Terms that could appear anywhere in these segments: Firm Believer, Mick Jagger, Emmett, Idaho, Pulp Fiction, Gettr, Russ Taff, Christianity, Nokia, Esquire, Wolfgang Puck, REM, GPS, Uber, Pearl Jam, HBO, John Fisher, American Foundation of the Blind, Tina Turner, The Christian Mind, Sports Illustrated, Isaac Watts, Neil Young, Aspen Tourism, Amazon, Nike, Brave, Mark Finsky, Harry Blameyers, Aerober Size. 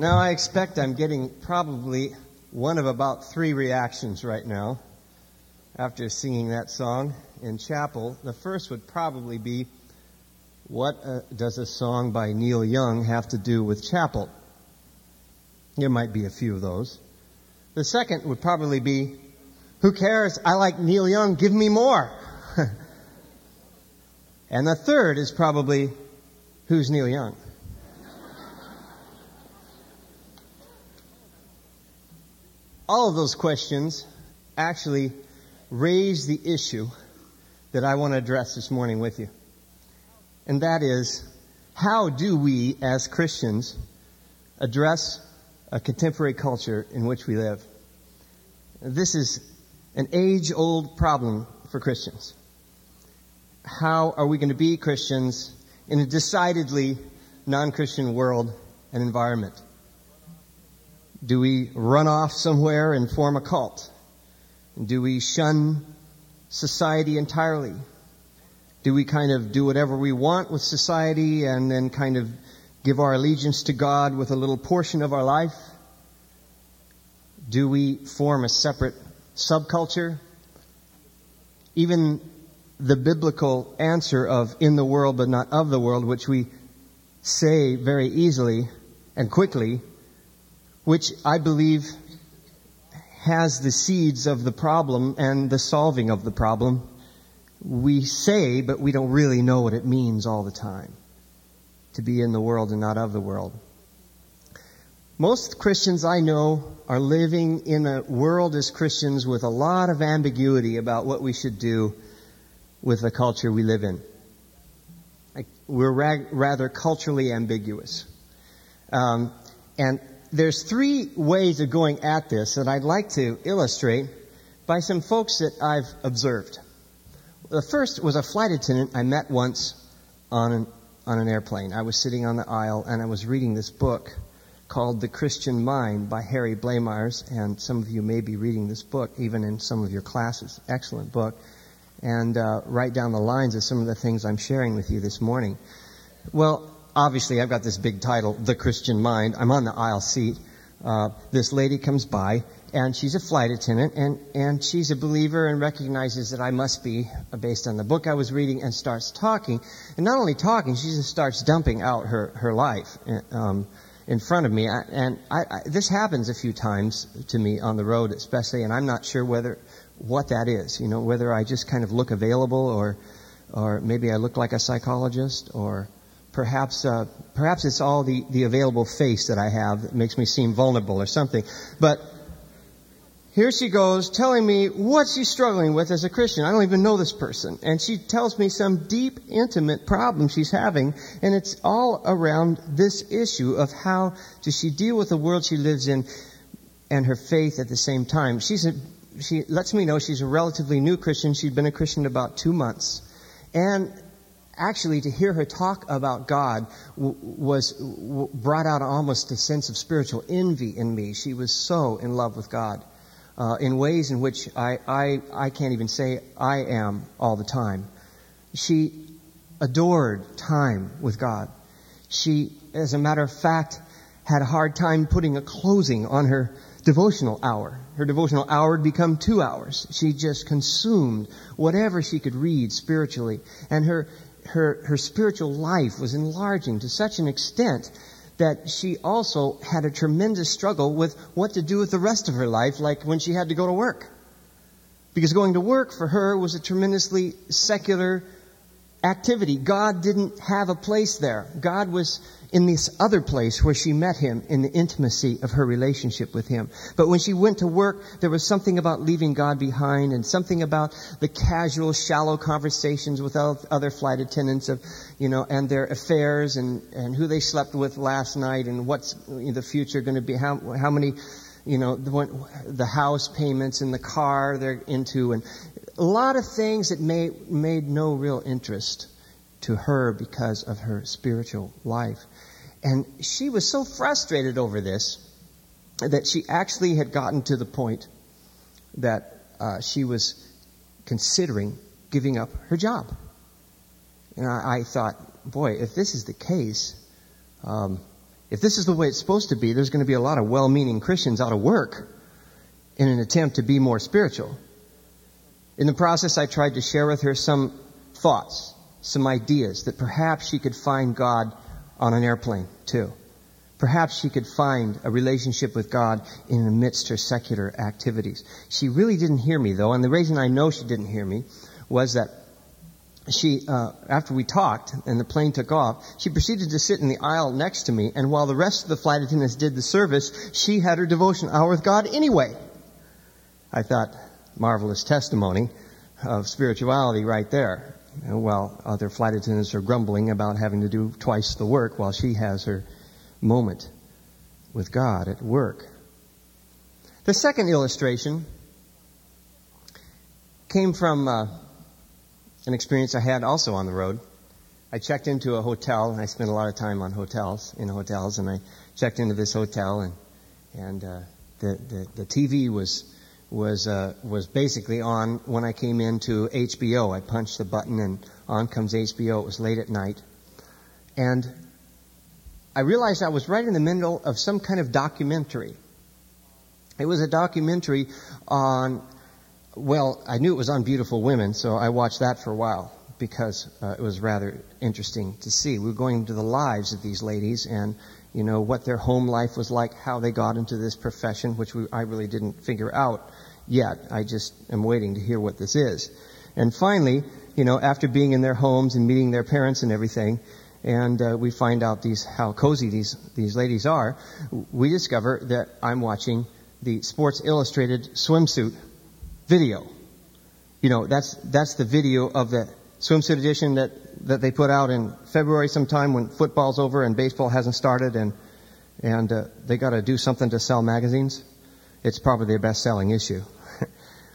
Now, I expect I'm getting probably one of about three reactions right now after singing that song in chapel. The first would probably be, what does a song by Neil Young have to do with chapel? There might be a few of those. The second would probably be, who cares? I like Neil Young. Give me more. And the third is probably, who's Neil Young? All of those questions actually raise the issue that I want to address this morning with you. And that is, how do we as Christians address a contemporary culture in which we live? This is an age-old problem for Christians. How are we going to be Christians in a decidedly non-Christian world and environment? Do we run off somewhere and form a cult? Do we shun society entirely? Do we kind of do whatever we want with society and then kind of give our allegiance to God with a little portion of our life? Do we form a separate subculture? Even the biblical answer of in the world but not of the world, which we say very easily and quickly, which I believe has the seeds of the problem and the solving of the problem. We say, but we don't really know what it means all the time, to be in the world and not of the world. Most Christians I know are living in a world as Christians with a lot of ambiguity about what we should do with the culture we live in. We're rather culturally ambiguous. And there's three ways of going at this that I'd like to illustrate by some folks that I've observed. The first was a flight attendant I met once on an airplane. I was sitting on the aisle and I was reading this book called The Christian Mind by Harry Blameyers, and some of you may be reading this book even in some of your classes. Excellent book. And write down the lines of some of the things I'm sharing with you this morning. Well, obviously, I've got this big title, The Christian Mind. I'm on the aisle seat. This lady comes by, and she's a flight attendant, and she's a believer and recognizes that I must be based on the book I was reading, and starts talking. And not only talking, she just starts dumping out her life in front of me. This happens a few times to me on the road especially, and I'm not sure what that is. You know, whether I just kind of look available, or maybe I look like a psychologist, or... Perhaps it's all the available face that I have that makes me seem vulnerable or something. But here she goes telling me what she's struggling with as a Christian. I don't even know this person. And she tells me some deep, intimate problem she's having. And it's all around this issue of how does she deal with the world she lives in and her faith at the same time. She lets me know she's a relatively new Christian. She'd been a Christian about 2 months. And... actually, to hear her talk about God brought out almost a sense of spiritual envy in me. She was so in love with God in ways in which I can't even say I am all the time. She adored time with God. She, as a matter of fact, had a hard time putting a closing on her devotional hour. Her devotional hour had become 2 hours. She just consumed whatever she could read spiritually. And her spiritual life was enlarging to such an extent that she also had a tremendous struggle with what to do with the rest of her life, like when she had to go to work. Because going to work for her was a tremendously secular activity. God didn't have a place there. God was in this other place where she met him in the intimacy of her relationship with him. But when she went to work, there was something about leaving God behind and something about the casual, shallow conversations with other flight attendants of, you know, and their affairs and who they slept with last night and what's the future going to be, how many, you know, the house payments and the car they're into, and a lot of things that made no real interest to her because of her spiritual life. And she was so frustrated over this that she actually had gotten to the point that she was considering giving up her job. And I thought, boy, if this is the case, If this is the way it's supposed to be, there's going to be a lot of well-meaning Christians out of work in an attempt to be more spiritual. In the process, I tried to share with her some thoughts, some ideas that perhaps she could find God on an airplane, too. Perhaps she could find a relationship with God in the midst her secular activities. She really didn't hear me, though, and the reason I know she didn't hear me was that she, after we talked and the plane took off, she proceeded to sit in the aisle next to me, and while the rest of the flight attendants did the service, she had her devotion hour with God anyway. I thought, marvelous testimony of spirituality right there. And while other flight attendants are grumbling about having to do twice the work while she has her moment with God at work. The second illustration came from an experience I had also on the road. I checked into a hotel, and I spent a lot of time on hotels, in hotels, and I checked into this hotel, and the TV was basically on when I came into HBO. I punched the button, and on comes HBO. It was late at night, and I realized I was right in the middle of some kind of documentary. It was a documentary on, well, I knew it was on beautiful women, so I watched that for a while because it was rather interesting to see. We were going into the lives of these ladies and, you know, what their home life was like, how they got into this profession, which I really didn't figure out yet. I just am waiting to hear what this is. And finally, you know, after being in their homes and meeting their parents and everything, and we find out how cozy these ladies are, we discover that I'm watching the Sports Illustrated swimsuit video. You know, that's the video of the swimsuit edition that they put out in February sometime when football's over and baseball hasn't started, and they got to do something to sell magazines. It's probably their best-selling issue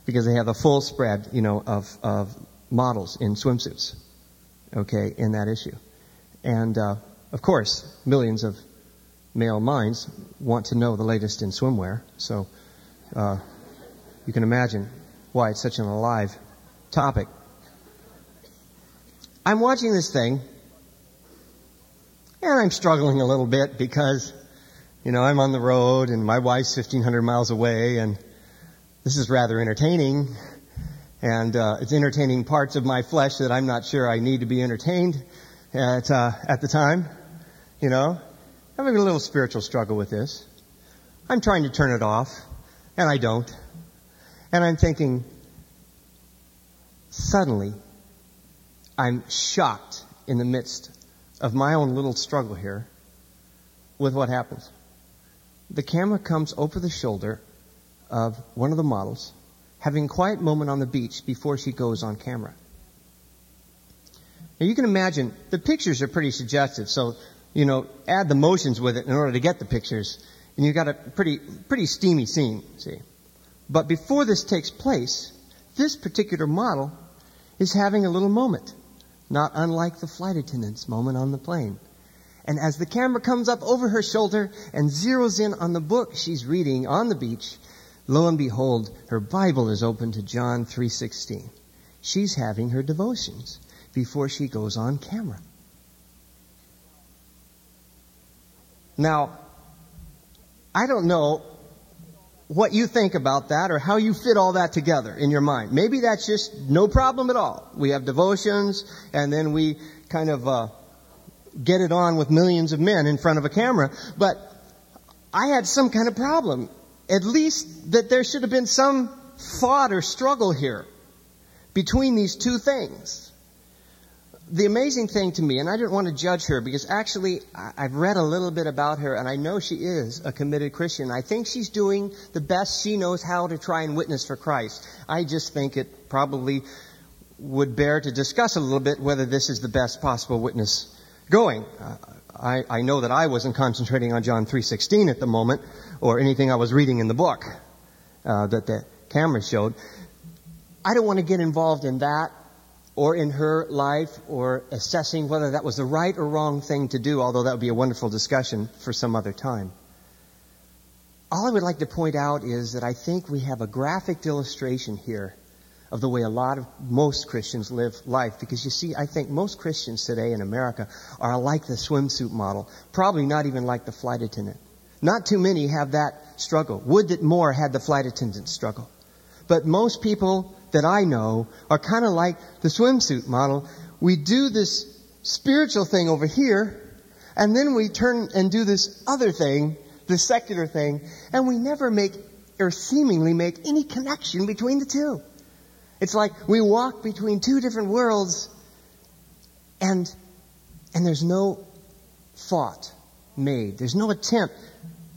because they have the full spread, you know, of models in swimsuits, okay, in that issue. And, of course, millions of male minds want to know the latest in swimwear. So you can imagine why it's such an alive topic. I'm watching this thing, and I'm struggling a little bit because, you know, I'm on the road, and my wife's 1,500 miles away, and this is rather entertaining. And it's entertaining parts of my flesh that I'm not sure I need to be entertained at the time, you know. I'm having a little spiritual struggle with this. I'm trying to turn it off, and I don't. And I'm thinking, suddenly, I'm shocked in the midst of my own little struggle here with what happens. The camera comes over the shoulder of one of the models, having a quiet moment on the beach before she goes on camera. Now, you can imagine, the pictures are pretty suggestive, so, you know, add the motions with it in order to get the pictures, and you've got a pretty steamy scene, see. But before this takes place, this particular model is having a little moment, not unlike the flight attendant's moment on the plane. And as the camera comes up over her shoulder and zeroes in on the book she's reading on the beach, lo and behold, her Bible is open to John 3:16. She's having her devotions before she goes on camera. Now, I don't know what you think about that or how you fit all that together in your mind. Maybe that's just no problem at all. We have devotions, and then we kind of get it on with millions of men in front of a camera. But I had some kind of problem, at least that there should have been some thought or struggle here between these two things. The amazing thing to me, and I didn't want to judge her because actually I've read a little bit about her, and I know she is a committed Christian. I think she's doing the best she knows how to try and witness for Christ. I just think it probably would bear to discuss a little bit whether this is the best possible witness going. I know that I wasn't concentrating on John 3:16 at the moment or anything I was reading in the book that the camera showed. I don't want to get involved in that or in her life, or assessing whether that was the right or wrong thing to do, although that would be a wonderful discussion for some other time. All I would like to point out is that I think we have a graphic illustration here of the way most Christians live life. Because you see, I think most Christians today in America are like the swimsuit model, probably not even like the flight attendant. Not too many have that struggle. Would that more had the flight attendant struggle. But most people that I know are kind of like the swimsuit model. We do this spiritual thing over here, and then we turn and do this other thing, the secular thing, and we never make or seemingly make any connection between the two. It's like we walk between two different worlds, and there's no thought made. There's no attempt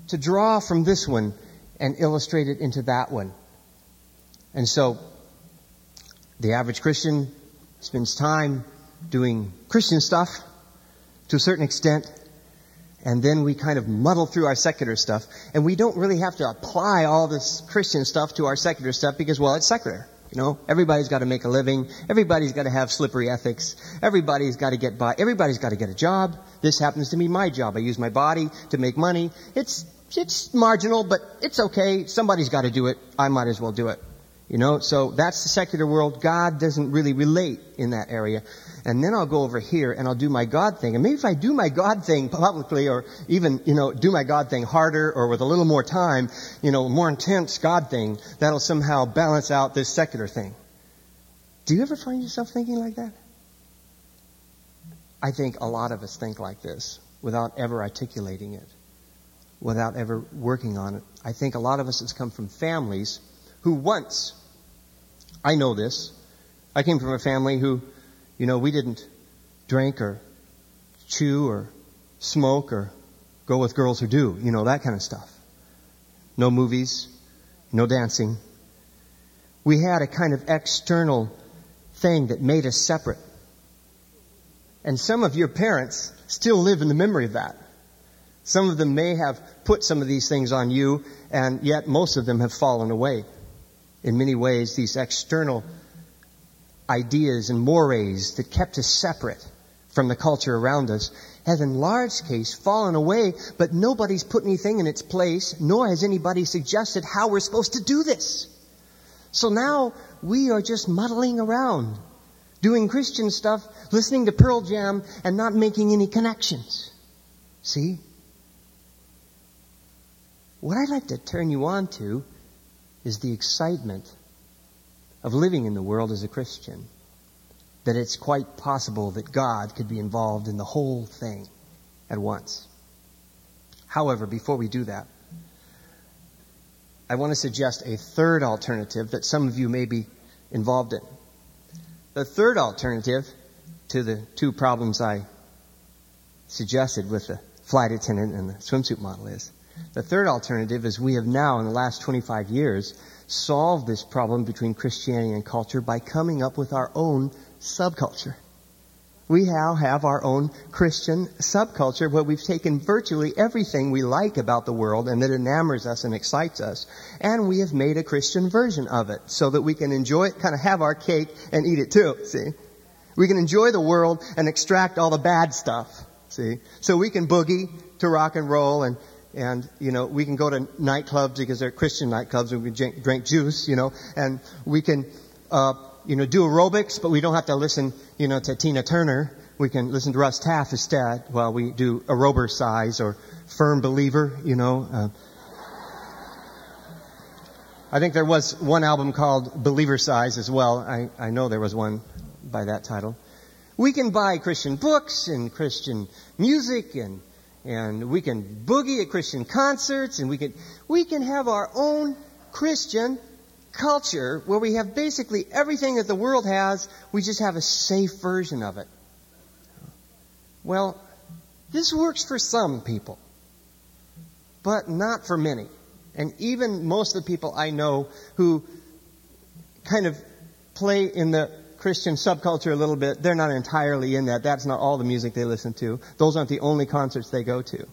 to draw from this one and illustrate it into that one. And so the average Christian spends time doing Christian stuff to a certain extent, and then we kind of muddle through our secular stuff, and we don't really have to apply all this Christian stuff to our secular stuff because, well, it's secular. You know, everybody's got to make a living. Everybody's got to have slippery ethics. Everybody's got to get by. Everybody's got to get a job. This happens to be my job. I use my body to make money. It's marginal, but it's okay. Somebody's got to do it. I might as well do it. You know, so that's the secular world. God doesn't really relate in that area. And then I'll go over here and I'll do my God thing. And maybe if I do my God thing publicly, or even, you know, do my God thing harder or with a little more time, you know, more intense God thing, that'll somehow balance out this secular thing. Do you ever find yourself thinking like that? I think a lot of us think like this without ever articulating it, without ever working on it. I think a lot of us has come from families who once, I know this, I came from a family who, you know, we didn't drink or chew or smoke or go with girls who do, you know, that kind of stuff. No movies, no dancing. We had a kind of external thing that made us separate. And some of your parents still live in the memory of that. Some of them may have put some of these things on you, and yet most of them have fallen away. In many ways, these external ideas and mores that kept us separate from the culture around us has in large case fallen away, but nobody's put anything in its place, nor has anybody suggested how we're supposed to do this. So now we are just muddling around, doing Christian stuff, listening to Pearl Jam, and not making any connections. See? What I'd like to turn you on to is the excitement of living in the world as a Christian, that it's quite possible that God could be involved in the whole thing at once. However, before we do that, I want to suggest a third alternative that some of you may be involved in. The third alternative to the two problems I suggested with the flight attendant and the swimsuit model is, the third alternative is we have now, in the last 25 years, solved this problem between Christianity and culture by coming up with our own subculture. We now have our own Christian subculture where we've taken virtually everything we like about the world and that enamors us and excites us, and we have made a Christian version of it so that we can enjoy it, kind of have our cake and eat it too, see? We can enjoy the world and extract all the bad stuff, see? So we can boogie to rock and roll, and, you know, we can go to nightclubs because they're Christian nightclubs and we can drink juice, you know, and we can, you know, do aerobics, but we don't have to listen, you know, to Tina Turner. We can listen to Russ Taff instead while we do Aerober Size or Firm Believer, you know. I think there was one album called Believer Size as well. I know there was one by that title. We can buy Christian books and Christian music, and we can boogie at Christian concerts, and we can have our own Christian culture where we have basically everything that the world has. We just have a safe version of it. Well, this works for some people, but not for many. And even most of the people I know who kind of play in the Christian subculture a little bit, they're not entirely in that. That's not all the music they listen to. Those aren't the only concerts they go to.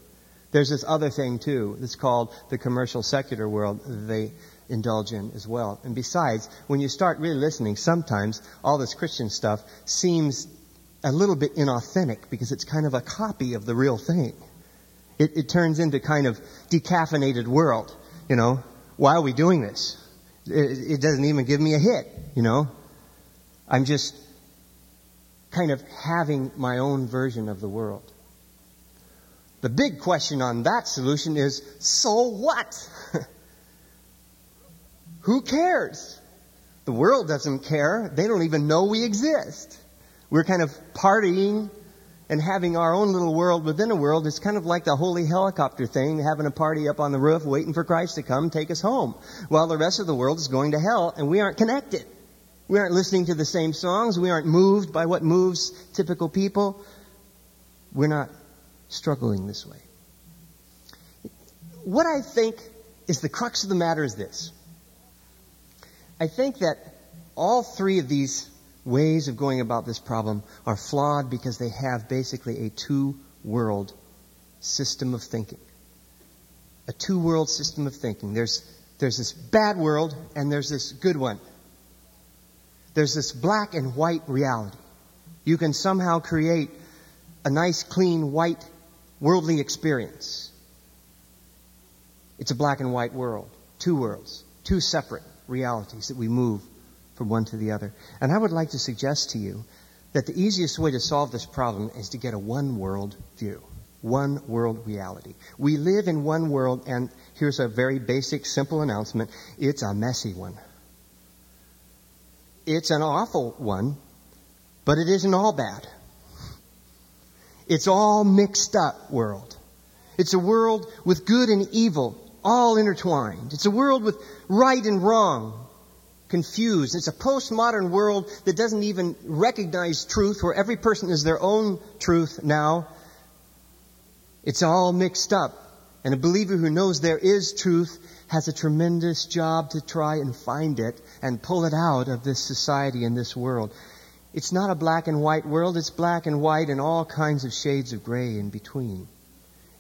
There's this other thing, too, that's called the commercial secular world they indulge in as well. And besides, when you start really listening, sometimes all this Christian stuff seems a little bit inauthentic because it's kind of a copy of the real thing. It turns into kind of decaffeinated world, you know. Why are we doing this? It doesn't even give me a hit, you know. I'm just kind of having my own version of the world. The big question on that solution is, so what? Who cares? The world doesn't care. They don't even know we exist. We're kind of partying and having our own little world within a world. It's kind of like the holy helicopter thing, having a party up on the roof, waiting for Christ to come take us home, while the rest of the world is going to hell, and we aren't connected. We aren't listening to the same songs. We aren't moved by what moves typical people. We're not struggling this way. What I think is the crux of the matter is this. I think that all three of these ways of going about this problem are flawed because they have basically a two-world system of thinking. A two-world system of thinking. There's this bad world and there's this good one. There's this black and white reality. You can somehow create a nice, clean, white, worldly experience. It's a black and white world. Two worlds. Two separate realities that we move from one to the other. And I would like to suggest to you that the easiest way to solve this problem is to get a one world view, one world reality. We live in one world, and here's a very basic, simple announcement. It's a messy one. It's an awful one, but it isn't all bad. It's all mixed up world. It's a world with good and evil all intertwined. It's a world with right and wrong confused. It's a postmodern world that doesn't even recognize truth, where every person is their own truth now. It's all mixed up. And a believer who knows there is truth has a tremendous job to try and find it and pull it out of this society and this world. It's not a black and white world. It's black and white and all kinds of shades of gray in between.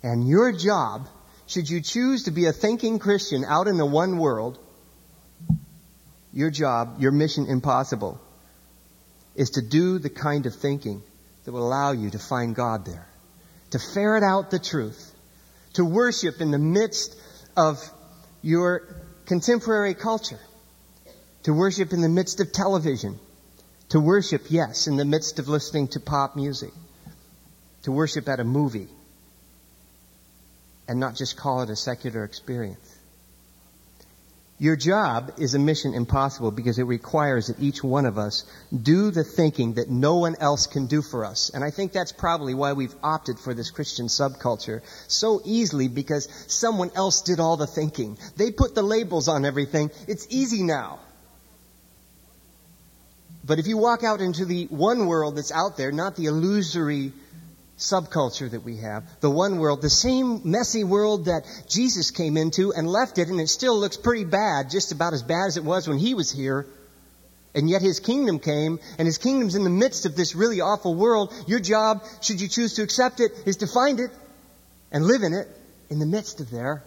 And your job, should you choose to be a thinking Christian out in the one world, your job, your mission impossible, is to do the kind of thinking that will allow you to find God there, to ferret out the truth, to worship in the midst of your contemporary culture, to worship in the midst of television, to worship, yes, in the midst of listening to pop music, to worship at a movie, and not just call it a secular experience. Your job is a mission impossible because it requires that each one of us do the thinking that no one else can do for us. And I think that's probably why we've opted for this Christian subculture so easily, because someone else did all the thinking. They put the labels on everything. It's easy now. But if you walk out into the one world that's out there, not the illusory subculture that we have, the one world, the same messy world that Jesus came into and left it, and it still looks pretty bad, just about as bad as it was when he was here. And yet his kingdom came, and his kingdom's in the midst of this really awful world. Your job, should you choose to accept it, is to find it and live in it in the midst of there.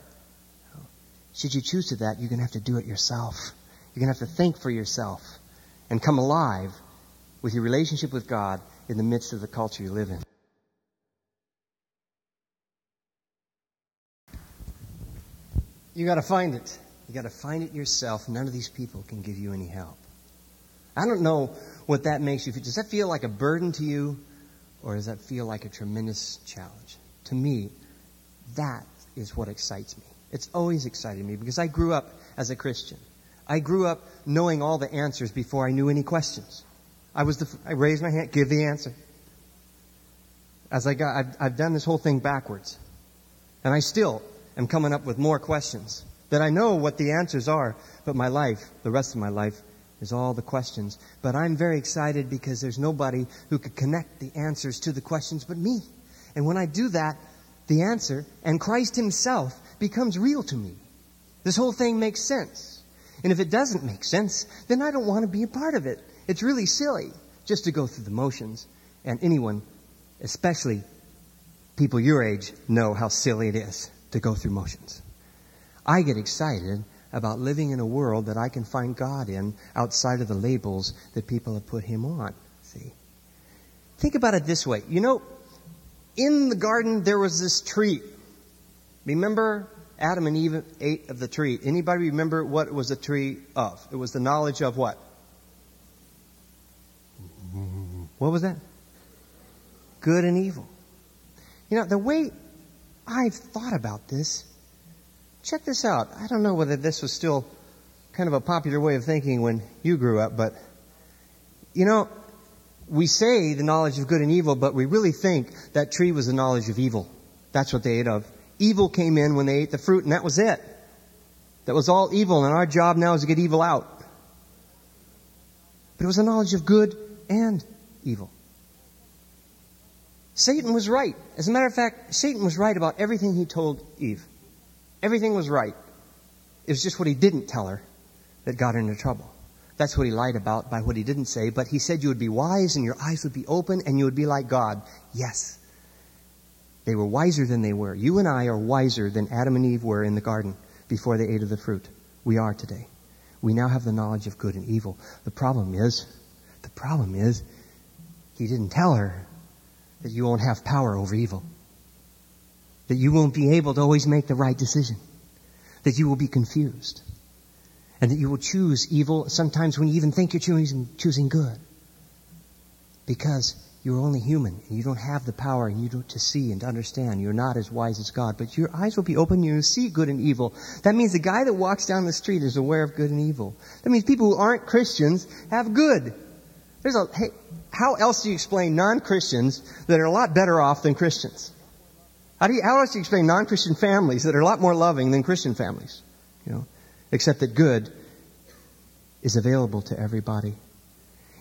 Should you choose to that, you're going to have to do it yourself. You're going to have to think for yourself and come alive with your relationship with God in the midst of the culture you live in. You got to find it. You got to find it yourself. None of these people can give you any help. I don't know what that makes you feel. Does that feel like a burden to you, or does that feel like a tremendous challenge? To me, that is what excites me. It's always excited me because I grew up as a Christian. I grew up knowing all the answers before I knew any questions. I raised my hand, give the answer. I've done this whole thing backwards, and I still. I'm coming up with more questions that I know what the answers are, but my life, the rest of my life, is all the questions. But I'm very excited because there's nobody who could connect the answers to the questions but me. And when I do that, the answer and Christ himself becomes real to me. This whole thing makes sense. And if it doesn't make sense, then I don't want to be a part of it. It's really silly just to go through the motions. And anyone, especially people your age, know how silly it is to go through motions. I get excited about living in a world that I can find God in outside of the labels that people have put him on. See? Think about it this way. You know, in the garden there was this tree. Remember Adam and Eve ate of the tree. Anybody remember what it was the tree of? It was the knowledge of what? What was that? Good and evil. You know, the way I've thought about this, check this out. I don't know whether this was still kind of a popular way of thinking when you grew up, but, you know, we say the knowledge of good and evil, but we really think that tree was the knowledge of evil. That's what they ate of. Evil came in when they ate the fruit, and that was it. That was all evil, and our job now is to get evil out. But it was a knowledge of good and evil. Satan was right. As a matter of fact, Satan was right about everything he told Eve. Everything was right. It was just what he didn't tell her that got her into trouble. That's what he lied about by what he didn't say. But he said you would be wise and your eyes would be open and you would be like God. Yes. They were wiser than they were. You and I are wiser than Adam and Eve were in the garden before they ate of the fruit. We are today. We now have the knowledge of good and evil. The problem is, he didn't tell her that you won't have power over evil. That you won't be able to always make the right decision. That you will be confused. And that you will choose evil sometimes when you even think you're choosing good. Because you're only human and you don't have the power and you don't to see and to understand. You're not as wise as God. But your eyes will be open and you'll see good and evil. That means the guy that walks down the street is aware of good and evil. That means people who aren't Christians have good. How else do you explain non-Christians that are a lot better off than Christians? How else do you explain non-Christian families that are a lot more loving than Christian families? You know, except that good is available to everybody.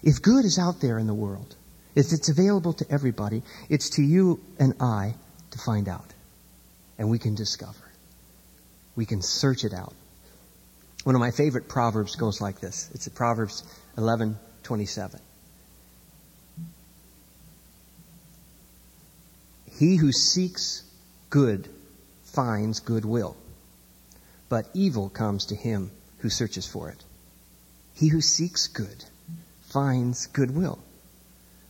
If good is out there in the world, if it's available to everybody, it's to you and I to find out. And we can discover. We can search it out. One of my favorite proverbs goes like this. It's Proverbs 11:27. He who seeks good finds goodwill, but evil comes to him who searches for it. He who seeks good finds goodwill,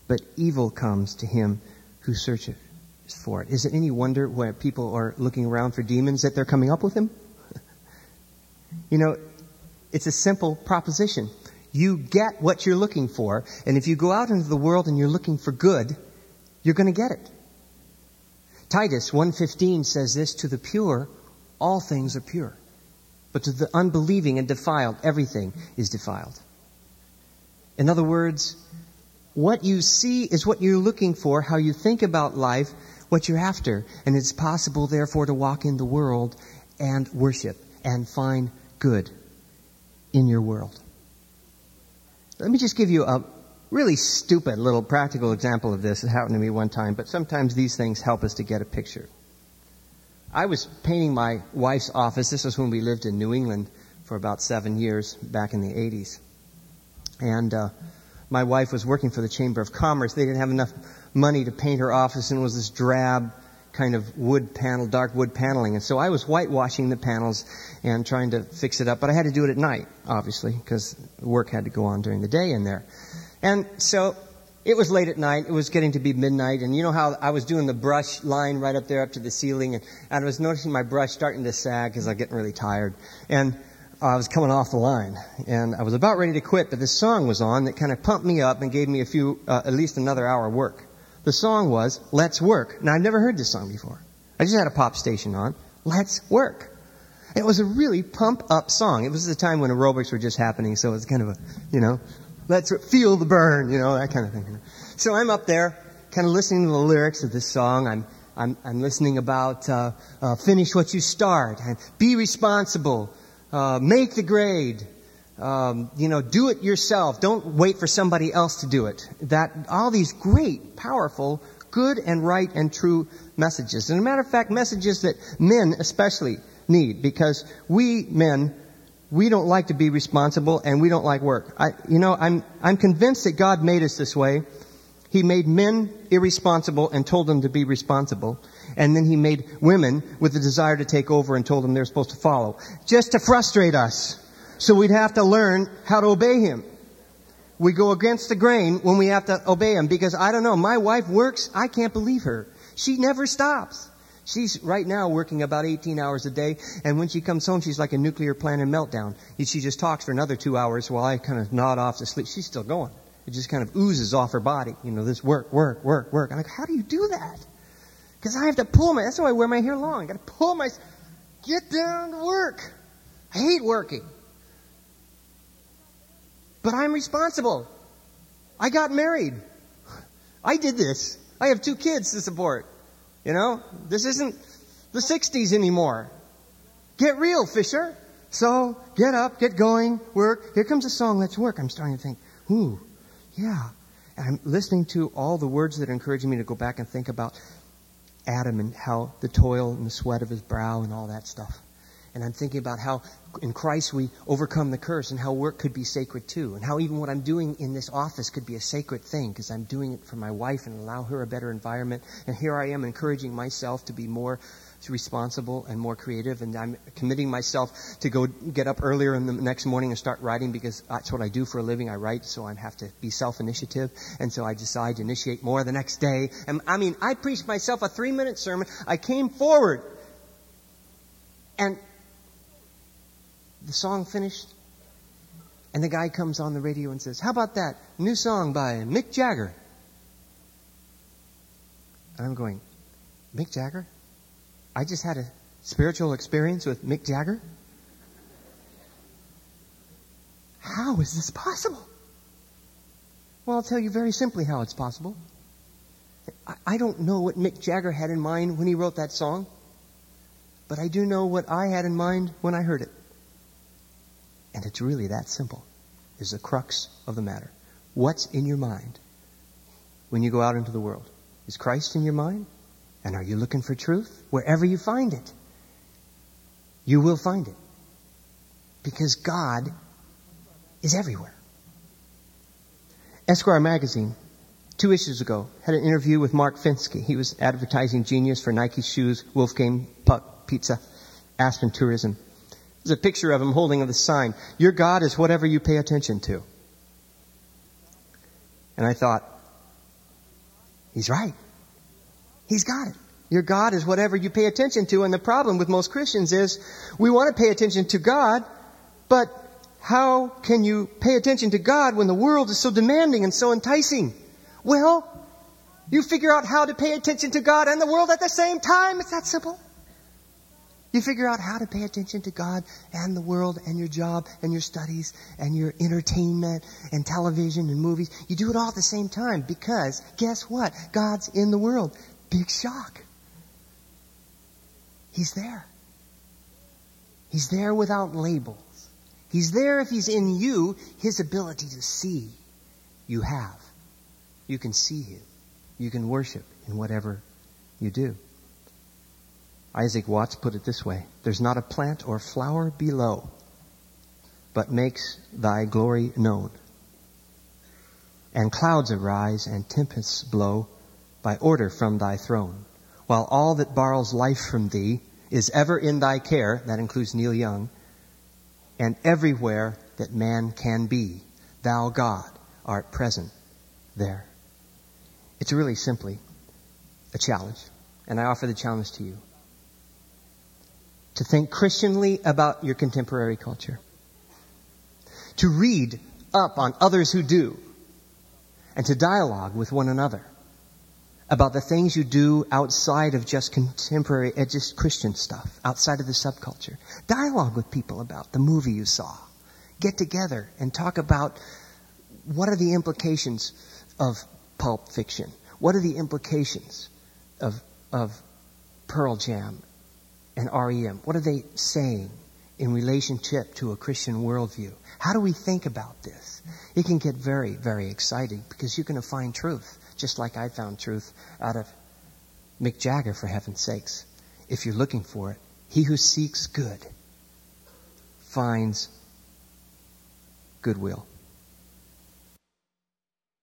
but evil comes to him who searches for it. Is it any wonder where people are looking around for demons that they're coming up with them? You know, it's a simple proposition. You get what you're looking for, and if you go out into the world and you're looking for good, you're going to get it. Titus 1:15 says this, to the pure, all things are pure. But to the unbelieving and defiled, everything is defiled. In other words, what you see is what you're looking for, how you think about life, what you're after. And it's possible, therefore, to walk in the world and worship and find good in your world. Let me just give you a really stupid little practical example of this. It happened to me one time, but sometimes these things help us to get a picture. I was painting my wife's office. This was when we lived in New England for about 7 years back in the 80s. And my wife was working for the Chamber of Commerce. They didn't have enough money to paint her office, and it was this drab kind of wood panel, dark wood paneling. And so I was whitewashing the panels and trying to fix it up. But I had to do it at night, obviously, because work had to go on during the day in there. And so it was late at night. It was getting to be midnight. And you know how I was doing the brush line right up there up to the ceiling. And I was noticing my brush starting to sag because I was getting really tired. And I was coming off the line. And I was about ready to quit. But this song was on that kind of pumped me up and gave me at least another hour of work. The song was Let's Work. Now, I've never heard this song before. I just had a pop station on. Let's Work. It was a really pump-up song. It was the time when aerobics were just happening. So it was kind of let's feel the burn, that kind of thing. So I'm up there, kind of listening to the lyrics of this song. I'm listening about finish what you start, and be responsible, make the grade, do it yourself. Don't wait for somebody else to do it. All these great, powerful, good and right and true messages. And as a matter of fact, messages that men especially need, because we men, we don't like to be responsible, and we don't like work. I'm convinced that God made us this way. He made men irresponsible and told them to be responsible. And then he made women with the desire to take over and told them they're supposed to follow. Just to frustrate us. So we'd have to learn how to obey him. We go against the grain when we have to obey him. Because I don't know, my wife works. I can't believe her. She never stops. She's right now working about 18 hours a day, and when she comes home, she's like a nuclear plant in meltdown. She just talks for another 2 hours while I kind of nod off to sleep. She's still going. It just kind of oozes off her body. You know, this work. I'm like, how do you do that? Because I have to pull my... That's why I wear my hair long. I got to pull my... Get down to work. I hate working. But I'm responsible. I got married. I did this. I have 2 kids to support. You know, this isn't the 60s anymore. Get real, Fisher. So get up, get going, work. Here comes a song, let's work. I'm starting to think, ooh, yeah. And I'm listening to all the words that are encouraging me to go back and think about Adam and how the toil and the sweat of his brow and all that stuff. And I'm thinking about how in Christ we overcome the curse and how work could be sacred too. And how even what I'm doing in this office could be a sacred thing because I'm doing it for my wife and allow her a better environment. And here I am encouraging myself to be more responsible and more creative. And I'm committing myself to go get up earlier in the next morning and start writing because that's what I do for a living. I write, so I have to be self-initiative. And so I decide to initiate more the next day. And I mean, I preached myself a 3-minute sermon. I came forward and the song finished, and the guy comes on the radio and says, how about that new song by Mick Jagger? And I'm going, Mick Jagger? I just had a spiritual experience with Mick Jagger? How is this possible? Well, I'll tell you very simply how it's possible. I don't know what Mick Jagger had in mind when he wrote that song, but I do know what I had in mind when I heard it. And it's really that simple, is the crux of the matter. What's in your mind when you go out into the world? Is Christ in your mind? And are you looking for truth? Wherever you find it, you will find it. Because God is everywhere. Esquire magazine, 2 issues ago, had an interview with Mark Finsky. He was advertising genius for Nike shoes, Wolfgang Puck, pizza, Aspen Tourism. There's a picture of him holding the sign, your God is whatever you pay attention to. And I thought, he's right. He's got it. Your God is whatever you pay attention to. And the problem with most Christians is we want to pay attention to God, but how can you pay attention to God when the world is so demanding and so enticing? Well, you figure out how to pay attention to God and the world at the same time. It's that simple. You figure out how to pay attention to God and the world and your job and your studies and your entertainment and television and movies. You do it all at the same time because, guess what? God's in the world. Big shock. He's there. He's there without labels. He's there if he's in you. His ability to see, you have. You can see him. You can worship in whatever you do. Isaac Watts put it this way, there's not a plant or flower below, but makes thy glory known. And clouds arise and tempests blow by order from thy throne, while all that borrows life from thee is ever in thy care, that includes Neil Young, and everywhere that man can be, thou God art present there. It's really simply a challenge, and I offer the challenge to you. To think Christianly about your contemporary culture. To read up on others who do. And to dialogue with one another about the things you do outside of just contemporary, just Christian stuff, outside of the subculture. Dialogue with people about the movie you saw. Get together and talk about what are the implications of Pulp Fiction? What are the implications of Pearl Jam? And REM, what are they saying in relationship to a Christian worldview? How do we think about this? It can get very, very exciting because you're going to find truth, just like I found truth out of Mick Jagger, for heaven's sakes. If you're looking for it, he who seeks good finds goodwill.